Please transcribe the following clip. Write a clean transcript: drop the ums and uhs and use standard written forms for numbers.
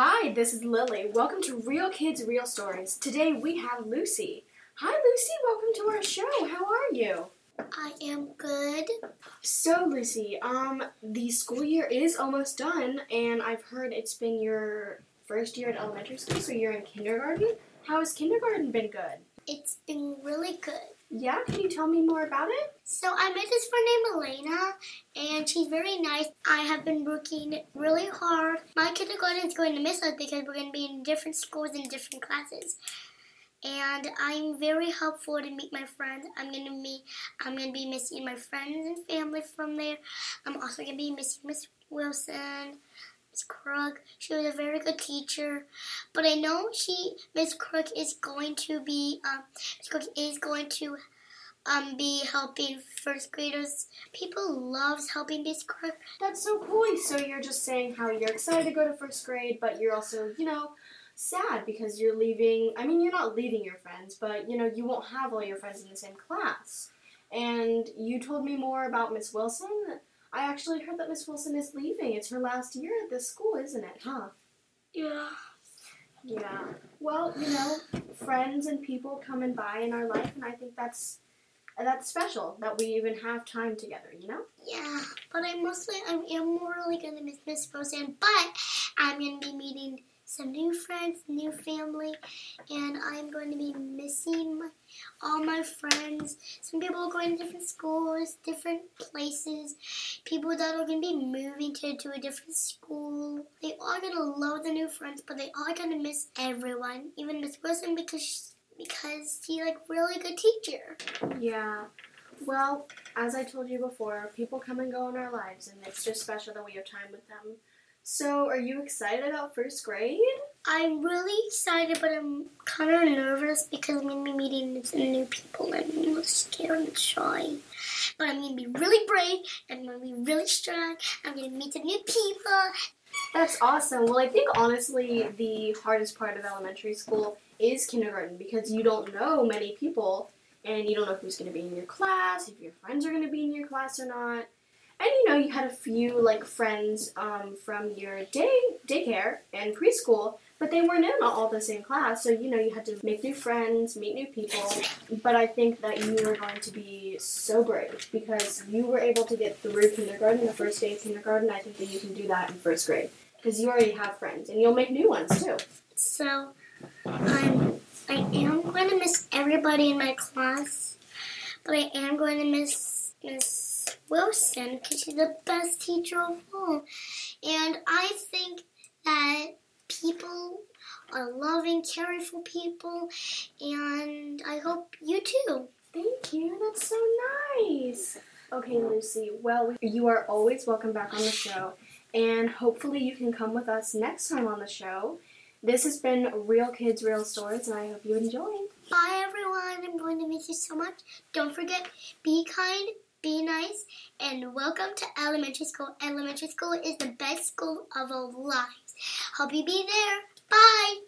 Hi, this is Lily. Welcome to Real Kids, Real Stories. Today we have Lucy. Hi, Lucy. Welcome to our show. How are you? I am good. So, Lucy, the school year is almost done, and I've heard it's been your first year at elementary school, so you're in kindergarten. How has kindergarten been? Good? It's been really good. Yeah? Can you tell me more about it? So I met this friend named Elena, and she's very nice. I have been working really hard. My kindergarten is going to miss us because we're going to be in different schools and different classes. And I'm very helpful to meet my friends. I'm going to be missing my friends and family from there. I'm also going to be missing Ms. Wilson, Ms. Crook. She was a very good teacher, but I know Ms. Crook is going to be helping first graders. People loves helping Ms. Crook. That's so cool. So you're just saying how you're excited to go to first grade, but you're also, sad because you're leaving. I mean, you're not leaving your friends, but you won't have all your friends in the same class. And you told me more about Ms. Wilson. I actually heard that Ms. Wilson is leaving. It's her last year at this school, isn't it, huh? Yeah. Yeah. Well, friends and people come and by in our life, and I think that's special that we even have time together, Yeah, but I'm really going to miss Ms. Wilson, but I'm going to be meeting some new friends, new family, and I'm going to be missing all my friends. Some people are going to different schools, different places, people that are going to be moving to a different school. They are going to love the new friends, but they are going to miss everyone, even Ms. Wilson, because she's like really good teacher. Yeah. Well, as I told you before, people come and go in our lives, and it's just special that we have time with them. So, are you excited about first grade? I'm really excited, but I'm kind of nervous because I'm going to be meeting some new people and I'm really scared and shy. But I'm going to be really brave and I'm going to be really strong. I'm going to meet some new people. That's awesome. Well, I think, honestly, the hardest part of elementary school is kindergarten because you don't know many people and you don't know who's going to be in your class, if your friends are going to be in your class or not. And, you had a few, friends from your daycare and preschool, but they weren't in all the same class. So, you had to make new friends, meet new people. But I think that you are going to be so brave because you were able to get through kindergarten, the first day of kindergarten. I think that you can do that in first grade because you already have friends, and you'll make new ones, too. So, I am going to miss everybody in my class, but I am going to miss Wilson, because she's the best teacher of all. And I think that people are loving, caring for people, and I hope you too. Thank you, that's so nice. Okay, Lucy, well, you are always welcome back on the show, and hopefully you can come with us next time on the show. This has been Real Kids, Real Stories, and I hope you enjoyed. Bye, everyone. I'm going to miss you so much. Don't forget, be kind. Be nice, and welcome to elementary school. Elementary school is the best school of our lives. Hope you be there. Bye!